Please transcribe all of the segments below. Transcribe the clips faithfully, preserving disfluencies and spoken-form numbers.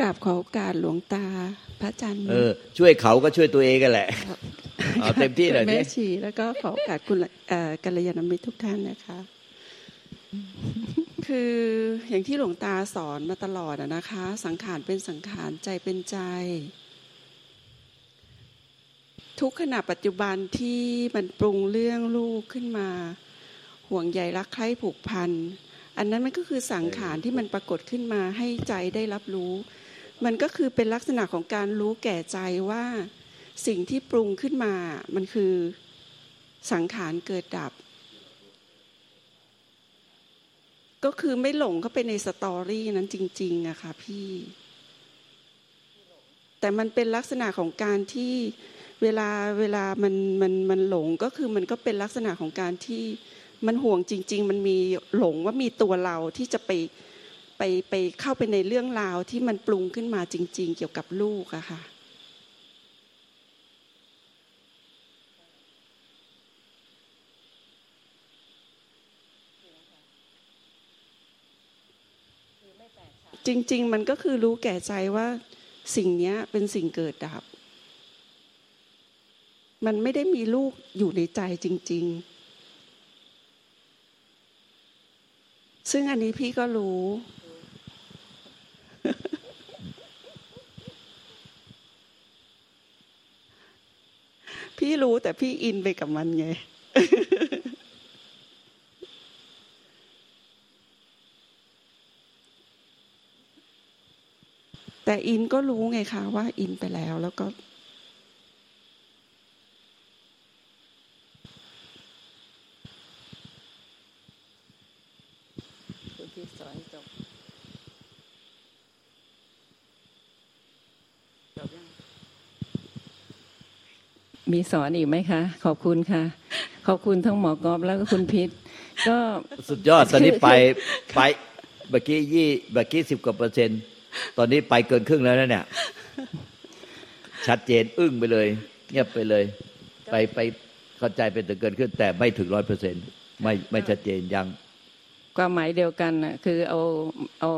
กราบขอโอกาสหลวงตาพระอาจารย์เออช่วยเขาก็ช่วยตัวเองกันแหละเอาเต็มที่เลยแม่ชีแล้วก็ขอโอกาสคุณกัลยาณมิตรทุกท่านนะคะคืออย่างที่หลวงตาสอนมาตลอดอะนะคะสังขารเป็นสังขารใจเป็นใจทุกขณะปัจจุบันที่มันปรุงเรื่องลูกขึ้นมาห่วงใยรักใคร่ผูกพันอันนั้นมันก็คือสังขารที่มันปรากฏขึ้นมาให้ใจได้รับรู้มันก็คือเป็นลักษณะของการรู้แก่ใจว่าสิ่งที่ปรุงขึ้นมามันคือสังขารเกิดดับก็คือไม่หลงเข้าไปในสตอรี่นั้นจริงๆอะค่ะพี่แต่มันเป็นลักษณะของการที่เวลาเวลามันมันมันหลงก็คือมันก็เป็นลักษณะของการที่มันห่วงจริงๆมันมีหลงว่ามีตัวเราที่จะไปไปไปเข้าไปในเรื่องราวที่มันปรุงขึ้นมาจริงๆเกี่ยวกับลูกอะค่ะจริงๆมันก็คือรู้แก่ใจว่าสิ่งนี้เป็นสิ่งเกิดดับมันไม่ได้มีลูกอยู่ในใจจริงๆซึ่งอันนี้พี่ก็รู้พี่รู้แต่พี่อินไปกับมันไงแต่อินก็รู้ไงคะว่าอินไปแล้วแล้วก็มีสอนอีกไหมคะขอบคุณค่ะขอบคุณทั้งหมอกอบแล้วก็คุณพิษก็สุดยอดตอนนี้ไปไปเมื่อกี้ยี่เมื่อกี้สิบกว่าเปอร์เซ็นต์ตอนนี้ไปเกินครึ่งแล้วนะเนี่ยชัดเจนอึ้งไปเลยเงียบไปเลยไปไปเข้าใจเป็นแต่เกินขึ้นแต่ไม่ถึงร้อยเปอร์เซ็นต์ไม่ไม่ชัดเจนยังความหมายเดียวกันน่ะคือเอาเอา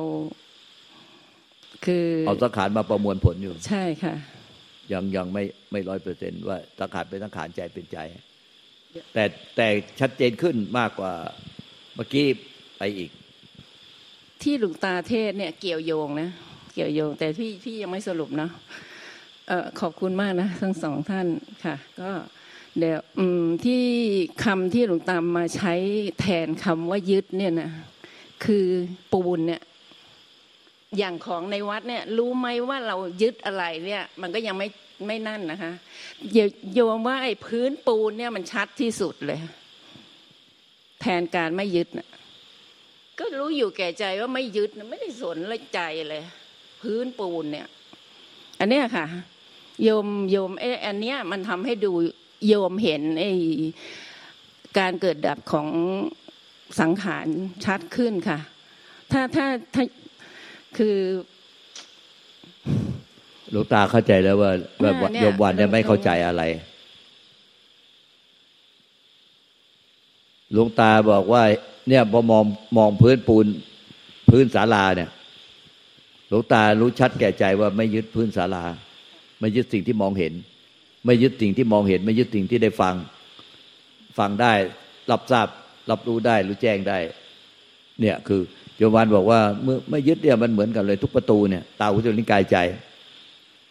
คือเอาสังขารมาประมวลผลอยู่ใช่ค่ะยังยังไม่ไม่ร้อยเปอร์เซ็นต์ว่าสังขารเป็นสังขารใจเป็นใจแต่แต่ชัดเจนขึ้นมากกว่าเมื่อกี้ไปอีกที่หลวงตาเทศเนี่ยเกี่ยวโยงนะเกี่ยวโยงแต่พี่พี่ยังไม่สรุปเนาะเอ่อขอบคุณมากนะทั้งสองท่านค่ะก็เดี๋ยวที่คำที่หลวงตามาใช้แทนคำว่ายึดเนี่ยนะคือปูนเนี่ยอย่างของในวัดเนี่ยรู้ไหมว่าเรายึดอะไรเนี่ยมันก็ยังไม่ไม่นั่นนะคะโยมว่าไอ้พื้นปูนเนี่ยมันชัดที่สุดเลยแทนการไม่ยึดนะก็รู้อยู่แก่ใจว่าไม่ยึดไม่ได้สนละใจเลยพื้นปูนเนี่ยอันเนี้ยค่ะโยมโยมไอ้อันเนี้ยมันทำให้ดูโยมเห็นไอ้การเกิดดับของสังขารชัดขึ้นค่ะถ้าถ้าถ้าคือหลวงตาเข้าใจแล้วว่าแบบโยมวันเนี่ยไม่เข้าใจอะไรหลวงตาบอกว่าเนี่ยพอมองมองพื้นปูนพื้นศาลาเนี่ยหลวงตารู้ชัดแก่ใจว่าไม่ยึดพื้นศาลาไม่ยึดสิ่งที่มองเห็นไม่ยึดสิ่งที่มองเห็นไม่ยึดสิ่งที่ได้ฟังฟังได้รับทราบรับรู้ได้รู้แจ้งได้เนี่ยคือโยมวันบอกว่าเมื่อไม่ยึดเนี่ยมันเหมือนกันเลยทุกประตูเนี่ยตาหูจมูกลิ้นกายใจ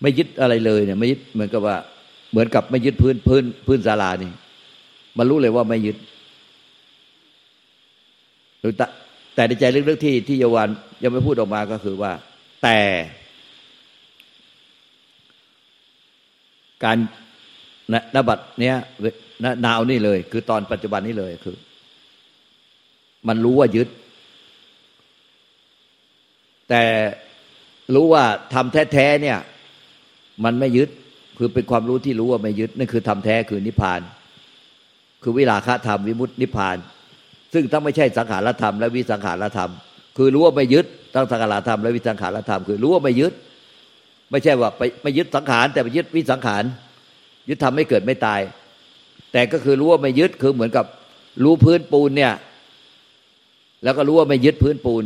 ไม่ยึดอะไรเลยเนี่ยไม่ยึดเหมือนกับว่าเหมือนกับไม่ยึดพื้นพื้นพื้นศาลานี่มันรู้เลยว่าไม่ยึดแต่ในใจลึกๆที่ที่โยมวันยังไม่พูดออกมาก็คือว่าแต่การณบัดเนี้ยนาวนี่เลยคือตอนปัจจุบันนี้เลยคือมันรู้ว่ายึดแต่รู้ว่าทำแท้ๆเนี่ยมันไม่ยึดคือเป็นความรู้ที่รู้ว่าไม่ยึดนั่นคือทำแท้คือนิพพานคือวิราคะธรรมวิมุตตินิพพานซึ่งทั้งไม่ใช่สังขารธรรมและวิสังขารธรรมคือรู้ว่าไม่ยึดทั้งสังขารธรรมและวิสังขารธรรมคือรู้ว่าไม่ยึดไม่ใช่ว่าไปไม่ยึดสังขารแต่ไปยึดวิสังขารยึดทำให้เกิดไม่ตายแต่ก็คือรู้ว่าไม่ยึดคือเหมือนกับรู้พื้นปูนเนี่ยแล้วก็รู้ว่าไม่ยึดพื้นปูน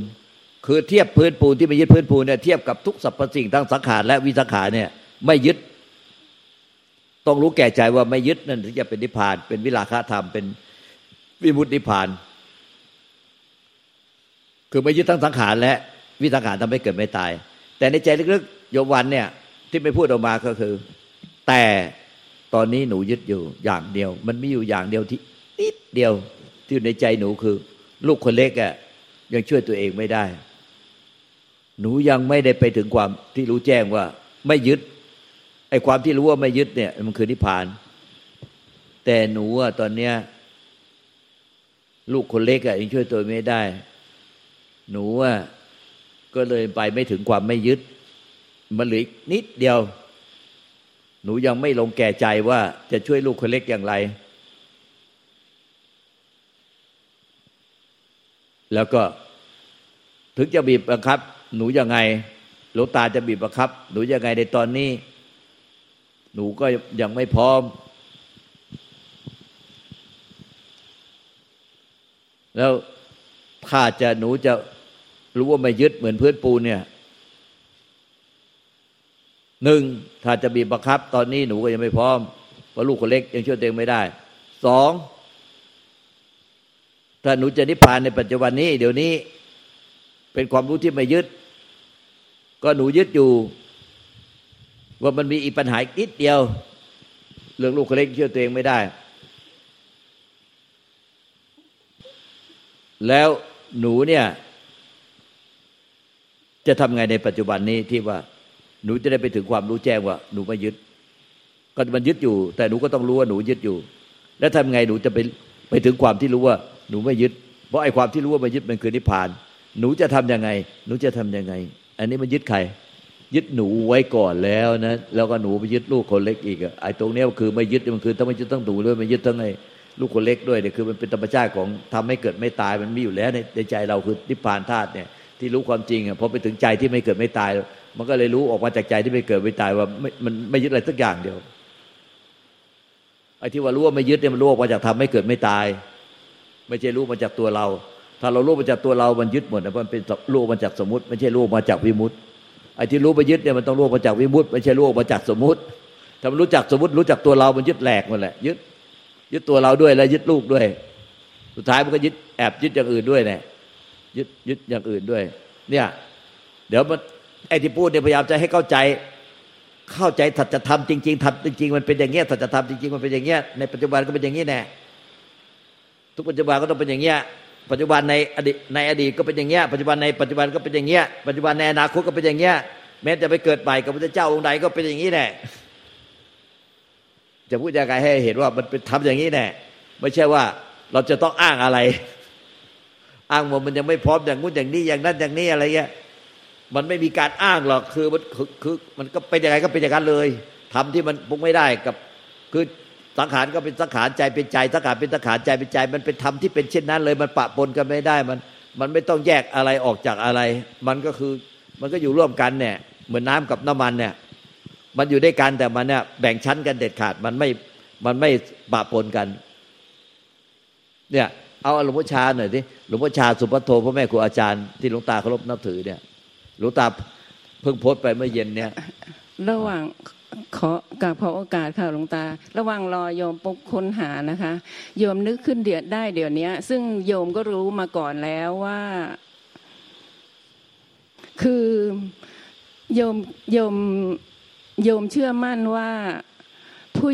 คือเทียบพื้นปูนที่ไม่ยึดพื้นปูนเนี่ยเทียบกับทุกสรรพสิ่งทั้งสังขารและวิสังขารเนี่ยไม่ยึดต้องรู้แก่ใจว่าไม่ยึดนั่นถึงจะเป็นนิพพานเป็นวิราคะธรรมเป็นวิมุตตินิพพานคือไม่ยึดทั้งสังขารและวิสังขารทำให้เกิดไม่ตายแต่ในใจลึกๆโยมวันเนี่ยที่ไม่พูดออกมาก็คือแต่ตอนนี้หนูยึดอยู่อย่างเดียวมันมีอยู่อย่างเดียวที่นิดเดียวที่อยู่ในใจหนูคือลูกคนเล็กอ่ะยังช่วยตัวเองไม่ได้หนูยังไม่ได้ไปถึงความที่รู้แจ้งว่าไม่ยึดไอ้ความที่รู้ว่าไม่ยึดเนี่ยมันคือนิพพานแต่หนูอ่ะตอนเนี้ยลูกคนเล็กอ่ะยังช่วยตัวไม่ได้หนูอ่ะก็เลยไปไม่ถึงความไม่ยึดมันเหลืออีกนิดเดียวหนูยังไม่ลงแก่ใจว่าจะช่วยลูกคนเล็กอย่างไรแล้วก็ถึงจะบีบบังคับหนูยังไงหลวงตาจะบีบบังคับหนูยังไงในตอนนี้หนูก็ยังไม่พร้อมแล้วถ้าจะหนูจะรู้ว่าไม่ยึดเหมือนพื้นปูนเนี่ยหนึ่งถ้าจะบีบบังคับตอนนี้หนูก็ยังไม่พร้อมเพราะลูกคนเล็กยังช่วยตัวเองไม่ได้สองถ้าหนูจะนิพพานในปัจจุบันนี้เดี๋ยวนี้เป็นความรู้ที่ไม่ยึดก็หนูยึดอยู่ว่ามันมีอีกปัญหาอีกนิดเดียวเรื่องลูกคนเล็กช่วยตัวเองไม่ได้แล้วหนูเนี่ยจะทำไงในปัจจุบันนี้ที่ว่าหนูจะได้ไปถึงความรู้แจ้งว่าหนูไม่ยึดก็มันยึดอยู่แต่หนูก็ต้องรู้ว่าหนูยึดอยู่แล้วทำไงหนูจะไปไปถึงความที่รู้ว่าหนูไม่ยึดเพราะไอ้ความที่รู้ว่าไม่ยึดมันคือนิพพานหนูจะทำยังไงหนูจะทำยังไงอันนี้มันยึดใครยึดหนูไว้ก่อนแล้วนะแล้วก็หนูไปยึดลูกคนเล็กอีกไอ้ตรงนี้มันคือไม่ยึดมันคือทั้งไม่ยึดทั้งหนูด้วยไม่ยึดทั้งไอ้ลูกคนเล็กด้วยเนี่ยคือมันเป็นธรรมชาติของทำให้เกิดไม่ตายมันมีอยู่แล้วในใจเราคือนิพพานธาตุเนี่ยที่รู้ความจริงอ่ะพอไปถึงใจที่ไม่เกิดไม่ตายมันก็เลยรู้ออกมาจากใจที่ไม่เกิดไม่ตายว่าไม่มันไม่ยึดอะไรสักอย่างเดียวไอ้ที่ว่ารู้ว่าไม่ยึดเนี่ยมันรู้ออกมาจากทำให้เกิดไม่ตายไม่ใช่รู้มาจากตัวเราถ้าเรารู้มาจากตัวเรามันยึดหมดนะเพราะมันเป็นรู้มาจากสมมุติไม่ใช่รู้มาจากวิมุตติไอ้ที่รู้ไปยึดเนี่ยมันต้องรู้มาจากวิมุตติไม่ใช่รู้มาจากสมมุติถ้ามันรู้จักสมมุติรู้จักตัวเรามันยึดแหลกหมดแหละยึดยึดตัวเราด้วยและยึดลูกด้วยสุดท้ายมันก็ยึดแอบยึดอย่างอื่นด้วยเนี่ยยึดยึดอย่างอื่นด้วยเนี่ยเดี๋ยวมันไอ้ที่พูดเนี่ยพยายามจะให้เข้าใจเข้าใจสัจธรรมจริงๆธรรมจริงๆมันเป็นอย่างเงี้ยสัจธรรมจริงๆมันเป็นอย่างเงี้ยในปัจจุบันก็เป็นอย่างงี้แน่ทุกปัจจุบันก็ต้องเป็นอย่างเงี้ยปัจจุบันในอดีตในอดีตก็เป็นอย่างเงี้ยปัจจุบันในปัจจุบันก็เป็นอย่างเงี้ยปัจจุบันในอนาคตก็เป็นอย่างเงี้ยแม้จะไปเกิดใหม่กับพระเจ้าองค์ใดก็เป็นอย่างงี้แน่จะพูดยังไงให้เห็นว่ามันเป็นธรรมอย่างงี้แน่ไม่ใช่ว่าเราจะต้องอ้างอะไรอ้างว่ามันยังไม่พร้อมอย่างงู้นอย่างนี้อย่างนั้นอย่างนี้อะไรเงี้ยมันไม่มีการอ้างหรอกคือมันคือมันก็เป็นยังไงก็เป็นอย่างนั้นเลยทำที่มันปรุงไม่ได้กับคือสังขารก็เป็นสังขารใจเป็นใจสังขารเป็นสังขารใจเป็นใจมันเป็นธรรมที่เป็นเช่นนั้นเลยมันปะปนกันไม่ได้มันมันไม่ต้องแยกอะไรออกจากอะไรมันก็คือมันก็อยู่ร่วมกันเนี่ยเหมือนน้ำกับน้ำมันเนี่ยมันอยู่ด้วยกันแต่มันเนี่ยแบ่งชั้นกันเด็ดขาดมันไม่มันไม่ปะปนกันเนี่ยเอาหลวงพ่อชาหน่อยสิหลวงพ่อชาสุภัทโทพ่อแม่ครูอาจารย์ที่หลวงตาเคารพนับถือเนี่ยหลวงตาเพิ่งโพสต์ไปเมื่อเย็นเนี่ยระหว่างขอกราบขอโอกาสค่ะหลวงตาระหว่างรอโยมปกค้นหานะคะโยมนึกขึ้นเดือดได้เดี๋ยวนี้ซึ่งโยมก็รู้มาก่อนแล้วว่าคือโยมโยมโยมเชื่อมั่นว่าผู้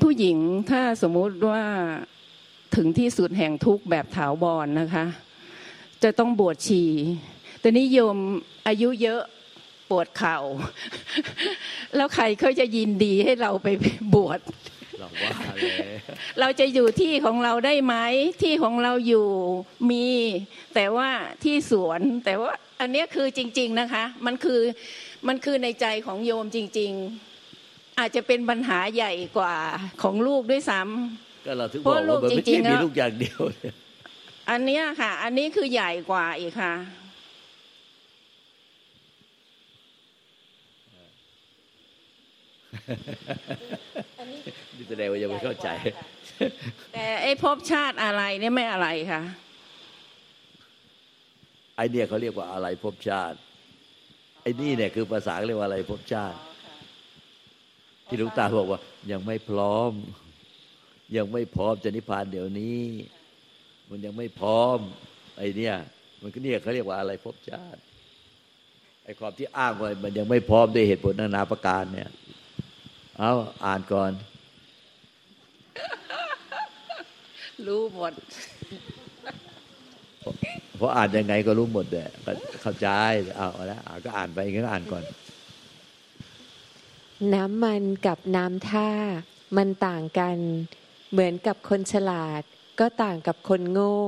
ผู้หญิงถ้าสมมุติว่าถึงที่สุดแห่งทุกข์แบบถาวรนะคะจะต้องบวชชีแต่นี้โยมอายุเยอะปวดเข่าแล้วใครเขาจะยินดีให้เราไปบวชเราว่าเลยเราจะอยู่ที่ของเราได้ไหมที่ของเราอยู่มีแต่ว่าที่สวนแต่ว่าอันนี้คือจริงๆนะคะมันคือมันคือในใจของโยมจริงๆอาจจะเป็นปัญหาใหญ่กว่าของลูกด้วยซ้ำก็เราถึงบอกว่าลูกจริงๆมีลูกอย่างเดียวอันนี้ค่ะอันนี้คือใหญ่กว่าอีกค่ะนี่แสดงว่ายังไม่เข้าใจแต่ไอ้ภพชาติอะไรเนี่ยไม่อะไรค่ะ ไอเนี่ยเขาเรียกว่าอะไรภพชาติไอนี่เนี่ยคือภาษาเรียกว่าอะไรภพชาติที่หลวงตาบอกว่ายังไม่พร้อมยังไม่พร้อมจะนิพพานเดี๋ยวนี้มันยังไม่พร้อมไอเนี่ยมันก็เนี่ยเขาเรียกว่าอะไรภพชาติไอความที่อ้างว่ามันยังไม่พร้อมด้วยเหตุผลนานาประการเนี่ยเอาอ่านก่อนรู้หมดเพราะอ่านยังไงก็รู้หมดแหละเข้าใจเอาแล้วอ่านก็อ่านไปงั้นอ่านก่อนน้ำมันกับน้ำท่ามันต่างกันเหมือนกับคนฉลาดก็ต่างกับคนโง่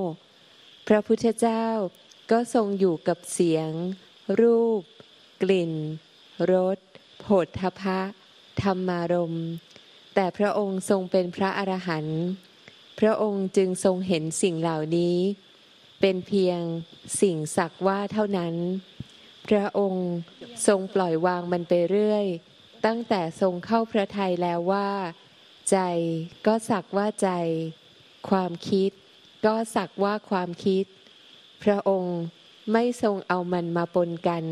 พระพุทธเจ้าก็ทรงอยู่กับเสียงรูปกลิ่นรสโผฏฐัพพะธรรมารมณ์แต่พระองค์ทรงเป็นพระอรหันต์พระองค์จึงทรงเห็นสิ่งเหล่านี้เป็นเพียงสิ่งสักว่าเท่านั้นพระองค์ทรงปล่อยวางมันไปเรื่อยตั้งแต่ทรงเข้าพระทัยแล้วว่าใจก็สักว่าใจความคิดก็สักว่าความคิดพระองค์ไม่ทรงเอามันมาปนกัน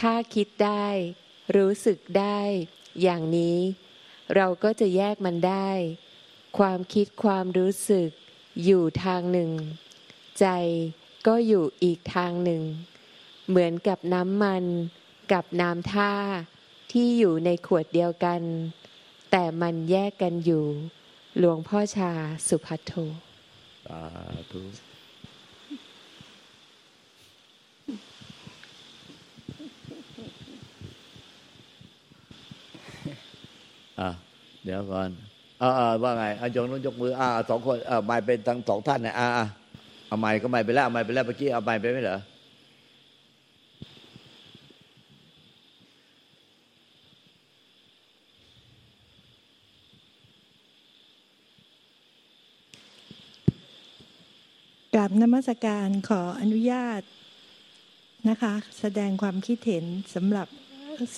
ถ้าคิดได้รู้สึกได้อย่างนี้เราก็จะแยกมันได้ความคิดความรู้สึกอยู่ทางหนึ่งใจก็อยู่อีกทางหนึ่งเหมือนกับน้ำมันกับน้ำท่าที่อยู่ในขวดเดียวกันแต่มันแยกกันอยู่หลวงพ่อชาสุภัทโทสาธุอ่ะเดี๋ยวก่อนอ่าว่าไงอันยงนู้นยกมืออ่าสองคนอ่าไมค์เป็นทั้งสองท่านเนี่ยอ่าเอาไมค์ก็ไมค์ไปแล้วเอาไมค์ไปแล้วเมื่อกี้เอาไมค์ไปไม่เหรอกราบนมัสการขออนุญาตนะคะแสดงความคิดเห็นสำหรับ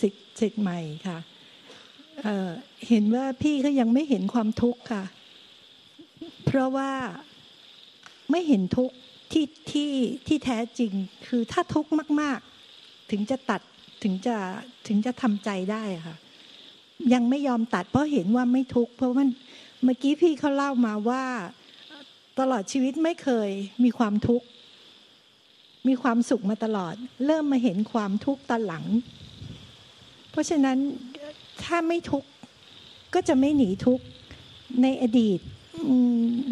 ศิษย์ศิษย์ใหม่ค่ะเอ่อเห็นว่าพี่ก็ยังไม่เห็นความทุกข์ค่ะเพราะว่าไม่เห็นทุกข์ที่ที่ที่แท้จริงคือถ้าทุกข์มากๆถึงจะตัดถึงจะถึงจะทำใจได้ค่ะยังไม่ยอมตัดเพราะเห็นว่าไม่ทุกข์เพราะมันเมื่อกี้พี่เขาเล่ามาว่าตลอดชีวิตไม่เคยมีความทุกข์มีความสุขมาตลอดเริ่มมาเห็นความทุกข์ตอนหลังเพราะฉะนั้นถ้าไม่ทุกข์ก็จะไม่หนีทุกข์ในอดีต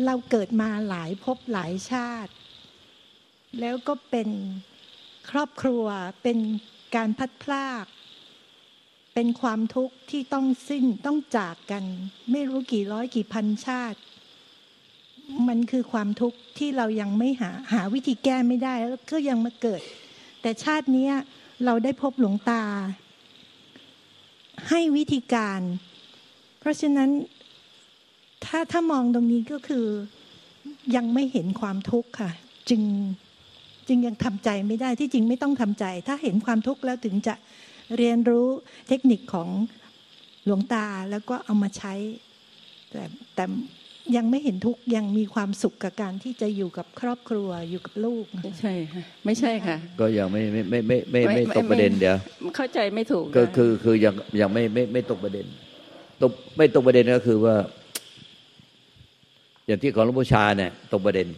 เราเกิดมาหลายภพหลายชาติแล้วก็เป็นครอบครัวเป็นการพัดพรากเป็นความทุกข์ที่ต้องสิ้นต้องจากกันไม่รู้กี่ร้อยกี่พันชาติมันคือความทุกข์ที่เรายังไม่หาหาวิธีแก้ไม่ได้แล้วก็ยังมาเกิดแต่ชาตินี้เราได้พบหลวงตาให้วิธีการเพราะฉะนั้นถ้าถ้ามองตรงนี้ก็คือยังไม่เห็นความทุกข์ค่ะจึงจึงยังทำใจไม่ได้ที่จริงไม่ต้องทำใจถ้าเห็นความทุกข์แล้วถึงจะเรียนรู้เทคนิคของหลวงตาแล้วก็เอามาใช้แต่แต่ยังไม่เห็นทุกข์ยังมีความสุขกับการที่จะอยู่กับครอบครัวอยู่กับลูกไม่ใช่ค่ะไม่ใช่ค่ะก็ยังไม่ไม่ไม่ไม่ไม่ไม่ตกประเด็นเดี๋ยวเข้าใจไม่ถูกก็คือคือยังยังไม่ไม่ไม่ตกประเด็นตกไม่ตกประเด็นก็คือว่าอย่างที่ของหลวงพ่อชาเนี่ยตกประเด็น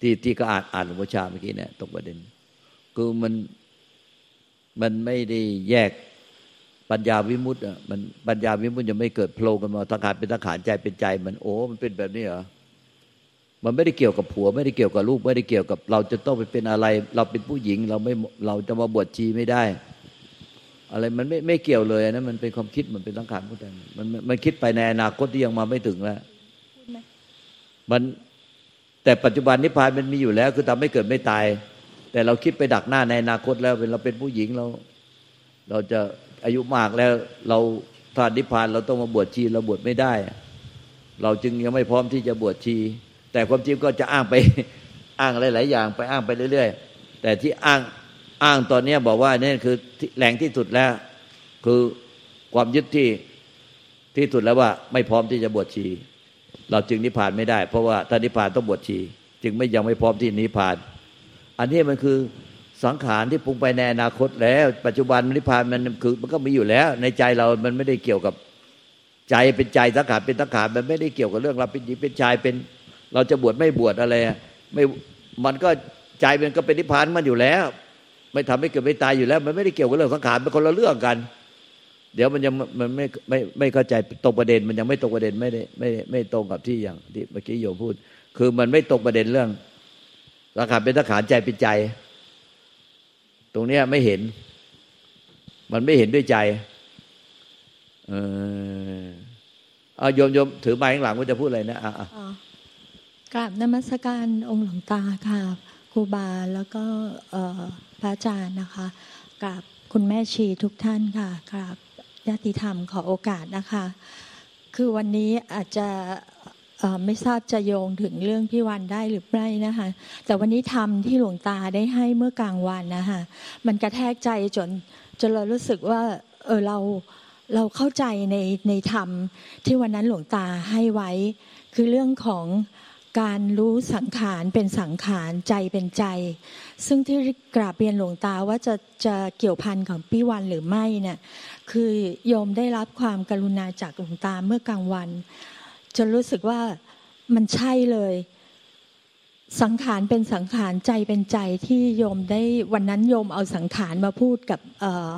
ที่ที่ก็อ่านอ่านหลวงพ่อชาเมื่อกี้เนี่ยตกประเด็นคือมันมันไม่ได้แยกปัญญาวิมุตติอ่ะมันปัญญาวิมุตติยังไม่เกิดโผล่กันมาสังขารเป็นสังขารใจเป็นใจมันโอ้มันเป็นแบบนี้เหรอมันไม่ได้เกี่ยวกับผัวไม่ได้เกี่ยวกับลูกไม่ได้เกี่ยวกับเราจะต้องไปเป็นอะไรเราเป็นผู้หญิงเราไม่เราจะมาบวชชีไม่ได้อะไรมันไม่ไม่เกี่ยวเลยนะมันเป็นความคิดมันเป็นสังขารของแต่มันมันคิดไปในอนาคตที่ยังมาไม่ถึงแล้วมันแต่ปัจจุบันนิพพานมันมีอยู่แล้วคือทำให้เกิดไม่ตายแต่เราคิดไปดักหน้าในอนาคตแล้วเป็นเราเป็นผู้หญิงเราเราจะอายุมากแล้วเราถ้านิพพานเราต้องมาบวชชีเราบวชไม่ได้เราจึงยังไม่พร้อมที่จะบวชชีแต่ความจริงก็จะอ้างไปอ้างหลายๆอย่างไปอ้างไปเรื่อยๆแต่ที่อ้างอ้างตอนนี้บอกว่านี่คือแรงที่สุดแล้วคือความยึดที่ที่สุดแล้วว่าไม่พร้อมที่จะบวชชีเราจึงนิพพานไม่ได้เพราะว่าถ้านิพพานต้องบวชชีจึงไม่ยังไม่พร้อมที่นิพพาน อันนี้มันคือสังขารที่ปรุงไปในอนาคตแล้วปัจจุบันนิพพานมันคือมันก็มีอยู่แล้วในใจเรามันไม่ได้เกี่ยวกับใจเป็นใจสังขารเป็นสังขารมันไม่ได้เกี่ยวกับเรื่องเราเป็นหญิงเป็นชายเป็นเราจะบวชไม่บวชอะไรไม่มันก็ใจมันก็เป็นนิพพานมันอยู่แล้วไม่ทำให้เกิดไม่ตายอยู่แล้วมันไม่ได้เกี่ยวกับเรื่องสังขารเป็นคนละเรื่องกันเดี๋ยวมันยังมันไม่ไม่ไม่เข้าใจตกประเด็นมันยังไม่ตกประเด็นไม่ได้ไม่ไม่ตรงกับที่อย่างที่เมื่อกี้โยมพูดคือมันไม่ตกประเด็นเรื่องสังขารเป็นสังขารใจเป็นใจตรงเนี้ยไม่เห็นมันไม่เห็นด้วยใจเออเอาโยมโยมถือไม้ข้างหลังว่าจะพูดอะไรนะอ่ะกราบนมัสการองค์หลวงตาค่ะครูบาแล้วก็พระอาจารย์นะคะกราบคุณแม่ชีทุกท่านค่ะกราบญาติธรรมขอโอกาสนะคะคือวันนี้อาจจะไม่ทราบจะโยงถึงเรื่องพี่วันได้หรือไม่นะคะแต่วันนี้ธรรมที่หลวงตาได้ให้เมื่อกลางวันนะคะมันกระแทกใจจนจนเรารู้สึกว่าเออเราเราเข้าใจในในธรรมที่วันนั้นหลวงตาให้ไว้คือเรื่องของการรู้สังขารเป็นสังขารใจเป็นใจซึ่งที่กราบเรียนหลวงตาว่าจะจะเกี่ยวพันของพี่วันหรือไม่เนี่ยคือโยมได้รับความกรุณาจากหลวงตาเมื่อกลางวันจนรู้สึกว่ามันใช่เลยสังขารเป็นสังขารใจเป็นใจที่โยมได้วันนั้นโยมเอาสังขารมาพูดกับเอ่อ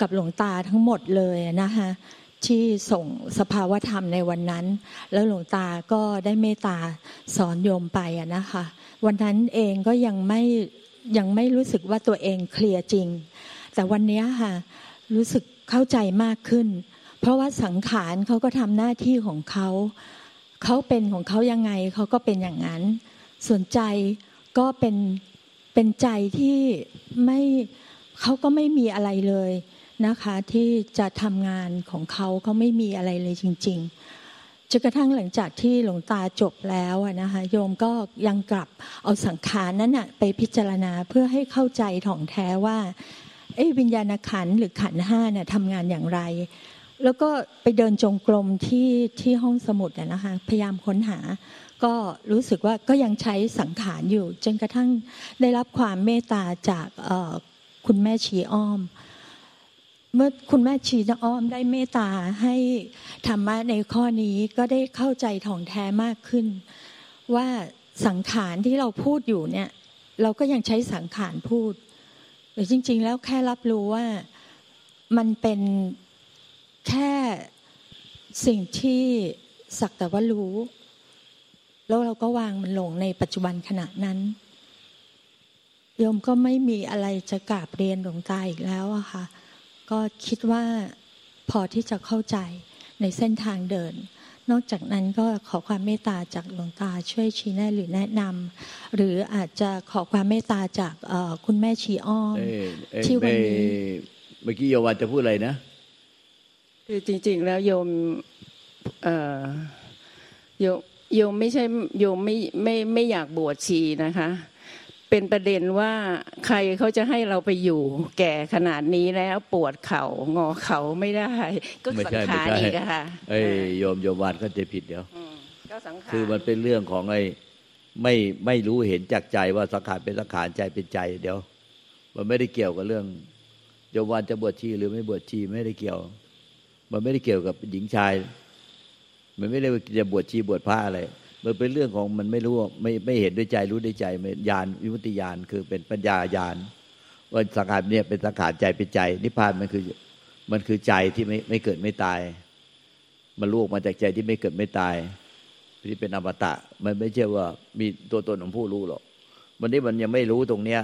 กับหลวงตาทั้งหมดเลยนะคะที่ส่งสภาวธรรมในวันนั้นแล้วหลวงตาก็ได้เมตตาสอนโยมไปอะนะคะวันนั้นเองก็ยังไม่ยังไม่รู้สึกว่าตัวเองเคลียร์จริงแต่วันนี้ค่ะรู้สึกเข้าใจมากขึ้นเพราะว่าสังขารเขาก็ทำหน้าที่ของเขาเขาเป็นของเขายังไงเขาก็เป็นอย่างนั้นส่วนใจก็เป็นเป็นใจที่ไม่เขาก็ไม่มีอะไรเลยนะคะที่จะทำงานของเขาเขาไม่มีอะไรเลยจริงๆจนกระทั่งหลังจากที่หลวงตาจบแล้วนะคะโยมก็ยังกลับเอาสังขารนั้นน่ะไปพิจารณาเพื่อให้เข้าใจถ่องแท้ว่าเอ๊ะวิญญาณขันธ์หรือขันธ์ห้าน่ะทำงานอย่างไรแล้วก็ไปเดินจงกรมที่ที่ห้องสมุดอ่ะนะคะพยายามค้นหาก็รู้สึกว่าก็ยังใช้สังขารอยู่จนกระทั่งได้รับความเมตตาจากเอ่อคุณแม่ชีอ้อมเมื่อคุณแม่ชีอ้อมได้เมตตาให้ธรรมะในข้อนี้ก็ได้เข้าใจถ่องแท้มากขึ้นว่าสังขารที่เราพูดอยู่เนี่ยเราก็ยังใช้สังขารพูดแต่จริงๆแล้วแค่รับรู้ว่ามันเป็นแค่สิ่งที่สักแต่ว่ารู้แล้วเราก็วางมันลงในปัจจุบันขณะนั้นโยมก็ไม่มีอะไรจะกราบเรียนหลวงตาอีกแล้วอะค่ะก็คิดว่าพอที่จะเข้าใจในเส้นทางเดินนอกจากนั้นก็ขอความเมตตาจากหลวงตาช่วยชี้แนะหรือแนะนำหรืออาจจะขอความเมตตาจากคุณแม่ชีอ้อมที่วันนี้เมื่อกี้โยมจะพูดอะไรนะคือจริงๆแล้วโยมเอ่อโยมโยมไม่ใช่โยมไม่ไม่ไม่อยากบวชชีนะคะเป็นประเด็นว่าใครเขาจะให้เราไปอยู่แก่ขนาดนี้แล้วปวดเข่างอเข่าไม่ได้ก็สังขารอีกค่ะเอ้ยโยมโยมวาดก็จะผิดเดี๋ยวก็สังขารคือมันเป็นเรื่องของไอ้ไม่ไม่รู้เห็นจากใจว่าสังขารเป็นสังขารใจเป็นใจเดี๋ยวมันไม่ได้เกี่ยวกับเรื่องโยมวาดจะบวชชีหรือไม่บวชชีไม่ได้เกี่ยวมันไม่ได้เกี่ยวกับหญิงชายมันไม่ได้จะบวชชีบวชพระอะไรมันเป็นเรื่องของมันไม่รู้ไม่ไม่เห็นด้วยใจรู้ด้วยใจญาณวิมุตติญาณคือเป็นปัญญาญาณว่าสังขารเนี่ยเป็นสังขารใจเป็นใจนิพพานมันคือมันคือใจที่ไม่ไม่เกิดไม่ตายมันลูกมาจากใจที่ไม่เกิดไม่ตายที่เป็นอมตะมันไม่ใช่ว่ามีตัวตนของผู้รู้หรอกวันนี้มันยังไม่รู้ตรงเนี้ย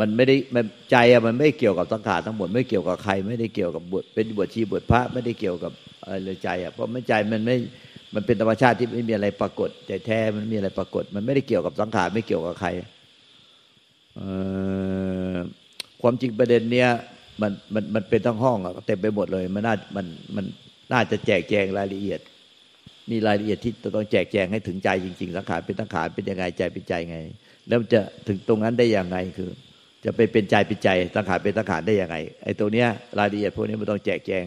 มันไม่ได้ใจอะมันไม่เกี่ยวกับสังขารทั้งหมดไม่เกี่ยวกับใครไม่ได้เกี่ยวกับบวชเป็นบวชชีบวชพระไม่ได้เกี่ยวกับอะไรใจอะเพราะไม่ใจมันไม่มันเป็นธรรมชาติที่ไม่มีอะไรปรากฏใจแท้มันมีอะไรปรากฏมันไม่ได้เกี่ยวกับสังขารไม่เกี่ยวกับใครความจริงประเด็นเนี้ยมันมันมันเป็นทั้งห้องอะเต็มไปหมดเลยมันน่ามันมันน่าจะแจกแจงรายละเอียดมีรายละเอียดที่ต้องแจกแจงให้ถึงใจจริงๆสังขารเป็นสังขารเป็นยังไงใจเป็นใจไงแล้วจะถึงตรงนั้นได้ยังไงคือจะไปเป็นใจเป็นใจสังขารเป็นสังขารได้ยังไงไอ้ตัวเนี้ยรายละเอียดพวกนี้มันต้องแจกแจง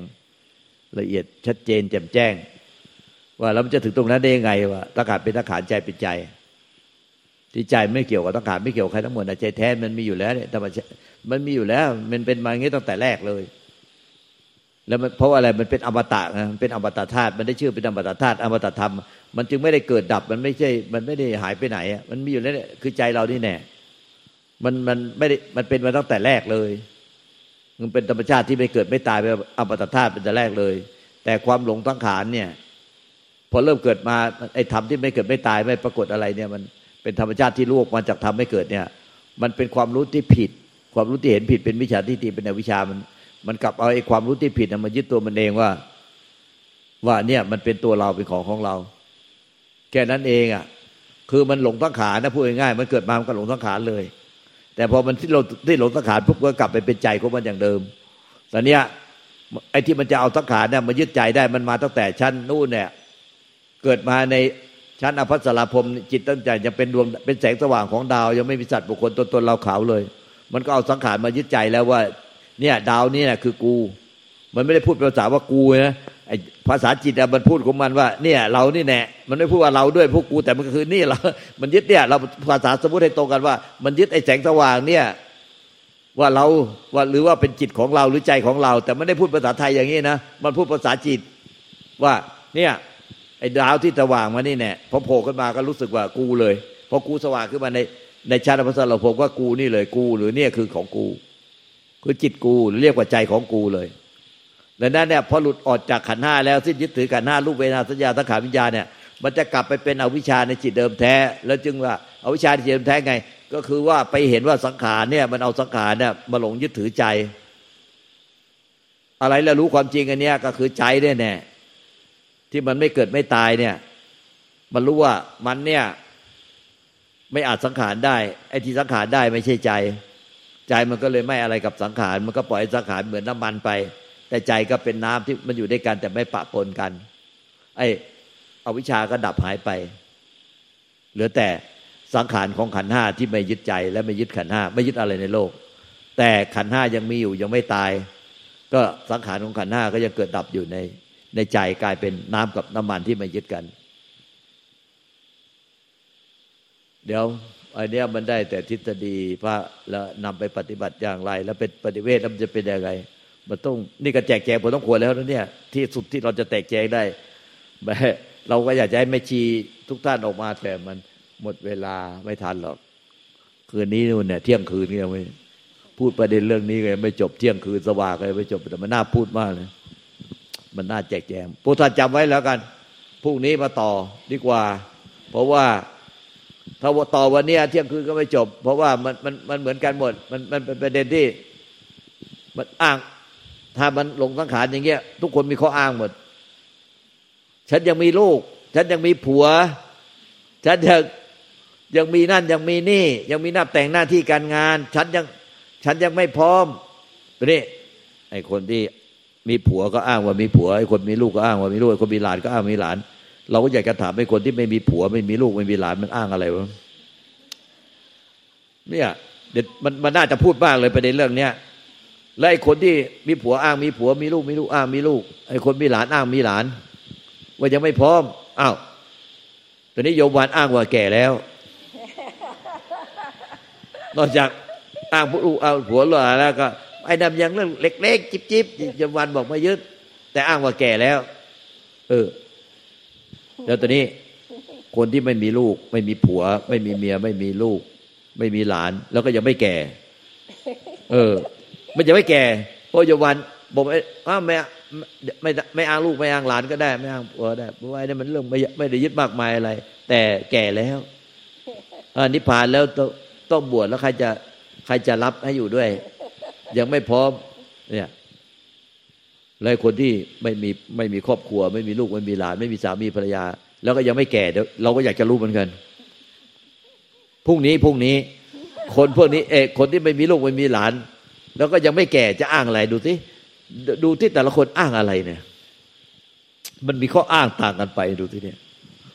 ละเอียดชัดเจนแจ่มแจ้งว่าแล้วมันจะถึงตรงนั้นได้ยังไงว่าสังขารเป็นสังขารใจเป็นใจ ที่ใจไม่เกี่ยวกับต้องการไม่เกี่ยวใครทั้งหมดนะใจแท้มันมีอยู่แล้วเนี่ยธรรมชาติมันมีอยู่แล้วมันเป็นมาอย่างนี้ตั้งแต่แรกเลยแล้วเพราะอะไรมันเป็นอมตะนะมันเป็นอมตะธาตุมันได้ชื่อเป็นอมตะธาตุอมตะธรรมมันจึงไม่ได้เกิดดับมันไม่ใช่มันไม่ได้หายไปไหนมันมีอยู่แล้วเนี่ยคือใจเรานี่แน่มันมันไม่ได้มันเป็นมาตั้งแต่แรกเลยมันเป็นธรรมชาติที่ไม่เกิดไม่ตายเป็นอมตะธาตุเป็นแต่แรกเลยแต่ความหลงสังขารเนี่ยพอเริ่มเกิดมาไอ้ธรรมที่ไม่เกิดไม่ตายไม่ปรากฏอะไรเนี่ยมันเป็นธรรมชาติที่ลวกมาจากธรรมไม่เกิดเนี่ยมันเป็นความรู้ที่ผิดความรู้ที่เห็นผิดเป็นมิจฉาทิฏฐิเป็นอวิชชามันมันกลับเอาไอ้ความรู้ที่ผิดมายึดตัวมันเองว่าว่าเนี่ยมันเป็นตัวเราเป็นของของเราแค่นั้นเองอ่ะคือมันหลงสังขารนะพูดง่ายๆมันเกิดมามันก็หลงสังขารเลยแต่พอมันที่เราที่หลงสังขารปุ๊บก็กลับไปเป็นใจของมันอย่างเดิมแต่เนี้ยไอ้ที่มันจะเอาสังขารเนี่ยมายึดใจได้มันมาตั้งแต่ชั้นนู่นเนี่ยเกิดมาในชั้นอภัสราพรมจิตตั้งใจยังเป็นดวงเป็นแสงสว่างของดาวยังไม่มีสัตว์บุคคลตัวตนเราเขาเลยมันก็เอาสังขารมายึดใจแล้วว่าเนี่ยดาวนี่แหละคือกูมันไม่ได้พูดภาษาว่ากูนะไอ้ภาษาจิตมันพูดของมันว่าเนี่ยเรานี่แหละมันไม่พูดว่าเราด้วยพวกกูแต่มันก็คือนี่เรามันยึดเนี่ยเราภาษาสมมุติให้ตรงกันว่ามันยึดไอ้แสงสว่างเนี่ยว่าเราว่าหรือว่าเป็นจิตของเราหรือใจของเราแต่ไม่ได้พูดภาษาไทยอย่างนี้นะมันพูดภาษาจิตว่าเนี่ยไอ้ดาวที่สว่างมานี่แน่พอโผล่ขึ้นมาก็รู้สึกว่ากูเลยพอกูสว่างขึ้นมาในในชาติพระสารภพว่ากูนี่เลยกูหรือเนี่ยคือของกูคือจิตกูหรือเรียกว่าใจของกูเลยดังนั้นเนี่ยพอหลุดออกจากขันธ์ห้าแล้วสิ้นยึดถือขันธ์ห้ารูปเวทนาสัญญาสังขารวิญญาณเนี่ยมันจะกลับไปเป็นอวิชชาในจิตเดิมแท้แล้วจึงว่าอวิชชาในจิตเดิมแท้ไงก็คือว่าไปเห็นว่าสังขารเนี่ยมันเอาสังขารเนี่ยมาหลงยึดถือใจอะไรแล้วรู้ความจริงอันเนี้ยก็คือใจแน่แน่ที่มันไม่เกิดไม่ตายเนี่ยมันรู้ว่ามันเนี่ยไม่อาจสังขารได้ไอ้ที่สังขารได้ไม่ใช่ใจใจมันก็เลยไม่อะไรกับสังขารมันก็ปล่อยสังขารเหมือนน้ำมันไปแต่ใจก็เป็นน้ำที่มันอยู่ด้วยกันแต่ไม่ปะปนกันไอ้อวิชชาก็ดับหายไปเหลือแต่สังขารของขันธ์ห้าที่ไม่ยึดใจและไม่ยึดขันธ์ห้าไม่ยึดอะไรในโลกแต่ขันธ์ห้ายังมีอยู่ยังไม่ตายก็สังขารของขันธ์ห้าก็ยังเกิดดับอยู่ในในใจกลายเป็นน้ำกับน้ำมันที่มายึดกันเดี๋ยวอันนี้มันได้แต่ทฤษฎีพระแล้วนำไปปฏิบัติอย่างไรแล้วเป็นปฏิเวทแล้วมันจะเป็นยังไงมันต้องนี่ก็แจกแจงพอต้องควรแล้วนะเนี่ยที่สุดที่เราจะแจกแจงได้เราก็อยากจะให้แม่ชีทุกท่านออกมาแต่มันหมดเวลาไม่ทันหรอกคืนนี้นู่นเนี่ยเที่ยงคืนเนี่ยพูดประเด็นเรื่องนี้เลยไม่จบเที่ยงคืนสว่างเลยไม่จบแต่มันน่าพูดมากเลยมันน่าแจกแจงพวกท่านจำไว้แล้วกันพรุ่งนี้มาต่อดีกว่าเพราะว่าถ้าต่อวันนี้เที่ยงคืนก็ไม่จบเพราะว่ามันมันมันเหมือนกันหมดมันมันเป็นประเด็นที่มันอ้างถ้ามันหลงสังขารอย่างเงี้ยทุกคนมีข้ออ้างหมดฉันยังมีลูกฉันยังมีผัวฉันยังยังมีนั่นยังมีนี่ยังมีหน้าแต่งหน้าที่การงานฉันยังฉันยังไม่พร้อมนี่ไอ้คนที่มีผัวก็อ้างว่ามีผัวไอ้คนมีลูกก็อ้างว่ามีลูกไอ้คนมีหลานก็อ้างมีหลานเราก็อยากจะถามไอ้คนที่ไม่มีผัวไม่มีลูกไม่มีหลานมันอ้างอะไรวะเนี่ยเดี๋ยวมันมันน่าจะพูดมากเลยประเด็นเรื่องเนี้ยและไอ้คนที่มีผัวอ้างมีผัวมีลูกมีลูกอ้างมีลูกไอ้คนมีหลานอ้างมีหลานว่ายังไม่พร้อมอ้าวตอนนี้โยมวานอ้างว่าแก่แล้วนอกจากอ้างลูกอ้างผัวแล้วก็ไอ้ดำยังเรื่องเล็กๆจิ๊บๆยมวันบอกไม่ยึดแต่อ้างว่าแก่แล้วเออแล้วตอนนี้คนที่ไม่มีลูกไม่มีผัวไม่มีเมียไม่มีลูกไม่มีหลานแล้วก็ยังไม่แก่เออมันจะไม่แก่เพราะยมวันบอกว่าไม่ไม่ไม่อ้างลูกไม่อ้างหลานก็ได้ไม่อ้างผัวได้เพราะว่านี่มันเรื่องไม่ไม่ได้ยึดมากมายอะไรแต่แก่แล้วอ่านิพพานแล้วต้องต้องบวชแล้วใครจะใครจะรับให้อยู่ด้วยยังไม่พร้อมเนี่ยหลายคนที่ไม่มีไม่มีครอบครัวไม่มีลูกไม่มีหลานไม่มีสามีภรรยาแล้วก็ยังไม่แก่เดี๋ยวเราก็อยากจะรู้เหมือนกันพรุ่งนี้พรุ่งนี้คนพวกนี้เออคนที่ไม่มีลูกไม่มีหลานแล้วก็ยังไม่แก่จะอ้างอะไรดูสิดูที่แต่ละคนอ้างอะไรเนี่ยมันมีข้ออ้างต่างกันไปดูสิเนี่ย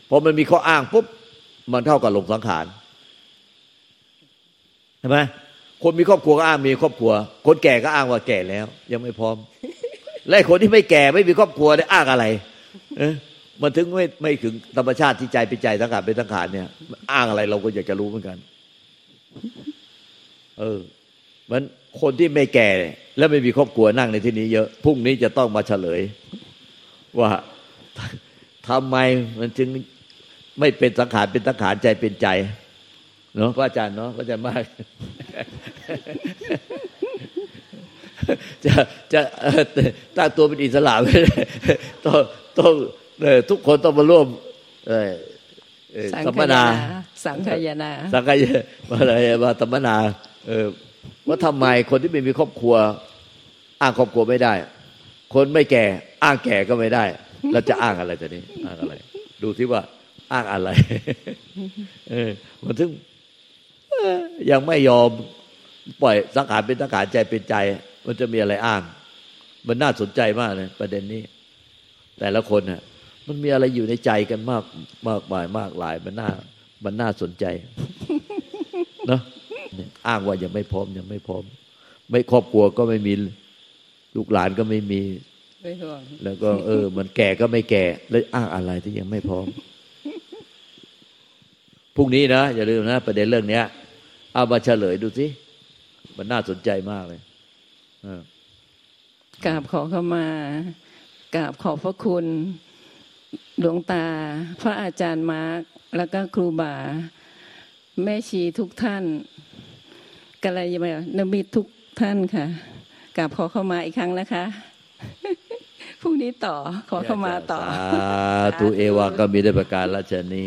พอมันมีข้ออ้างปุ๊บมันเท่ากับหลงสังขารใช่ไหมคนมีครอบครัวก็อ้างมีครอบครัวคนแก่ก็อ้างว่าแก่แล้วยังไม่พร้อมและคนที่ไม่แก่ไม่มีครอบครัวได้อ้างอะไร มันถึงไม่ไม่ถึงธรรมชาติที่ใจเป็นใจสังขารเป็นสังขารเนี่ยอ้างอะไรเราก็อยากจะรู้เหมือนกันเออมันคนที่ไม่แก่และไม่มีครอบครัวนั่งในที่นี้เยอะพรุ่งนี้จะต้องมาเฉลยว่าทำไมมันจึงไม่เป็นสังขารเป็นสังขารใจเป็นใจเนาะพระอาจารย์เนาะพระอาจารย์มากจะจะตั้งตัวเป็นอิสระไม่ได้ต้องต้องทุกคนต้องมาร่วมสัมมนาสังคายนาสังคายอะไรมาสัมมนาว่าทำไมคนที่ไม่มีครอบครัวอ้างครอบครัวไม่ได้คนไม่แก่อ้างแก่ก็ไม่ได้เราจะอ้างอะไรตอนนี้อ้างอะไรดูที่ว่าอ้างอะไรเออมันถึงยังไม่ยอมปล่อยสังขารเป็นสังขารใจเป็นใจมันจะมีอะไรอ้างมันน่าสนใจมากเลยประเด็นนี้แต่ละคนน่ะมันมีอะไรอยู่ในใจกันมากมากมายมากหลายมันน่ามันน่าสนใจเนาะอ้างว่ายังไม่พร้อมยังไม่พร้อมไม่ครอบครัวก็ไม่มีลูกหลานก็ไม่มีแล้วก็เออมันแก่ก็ไม่แก่แล้วอ้างอะไรที่ยังไม่พร้อมพรุ่งนี้นะอย่าลืมนะประเด็นเรื่องนี้เอามาเฉลยดูสิมันน่าสนใจมากเลยกราบขอเข้ามากราบขอบพระคุณหลวงตาพระอาจารย์มาร์คแล้วก็ครูบาแม่ชีทุกท่านกัลยาณมิตรทุกท่านค่ะกราบขอเข้ามาอีกครั้งนะคะพรุ่งนี้ต่อขอเข้ามาต่อสาธุเอวังก็มีได้ประการราชนี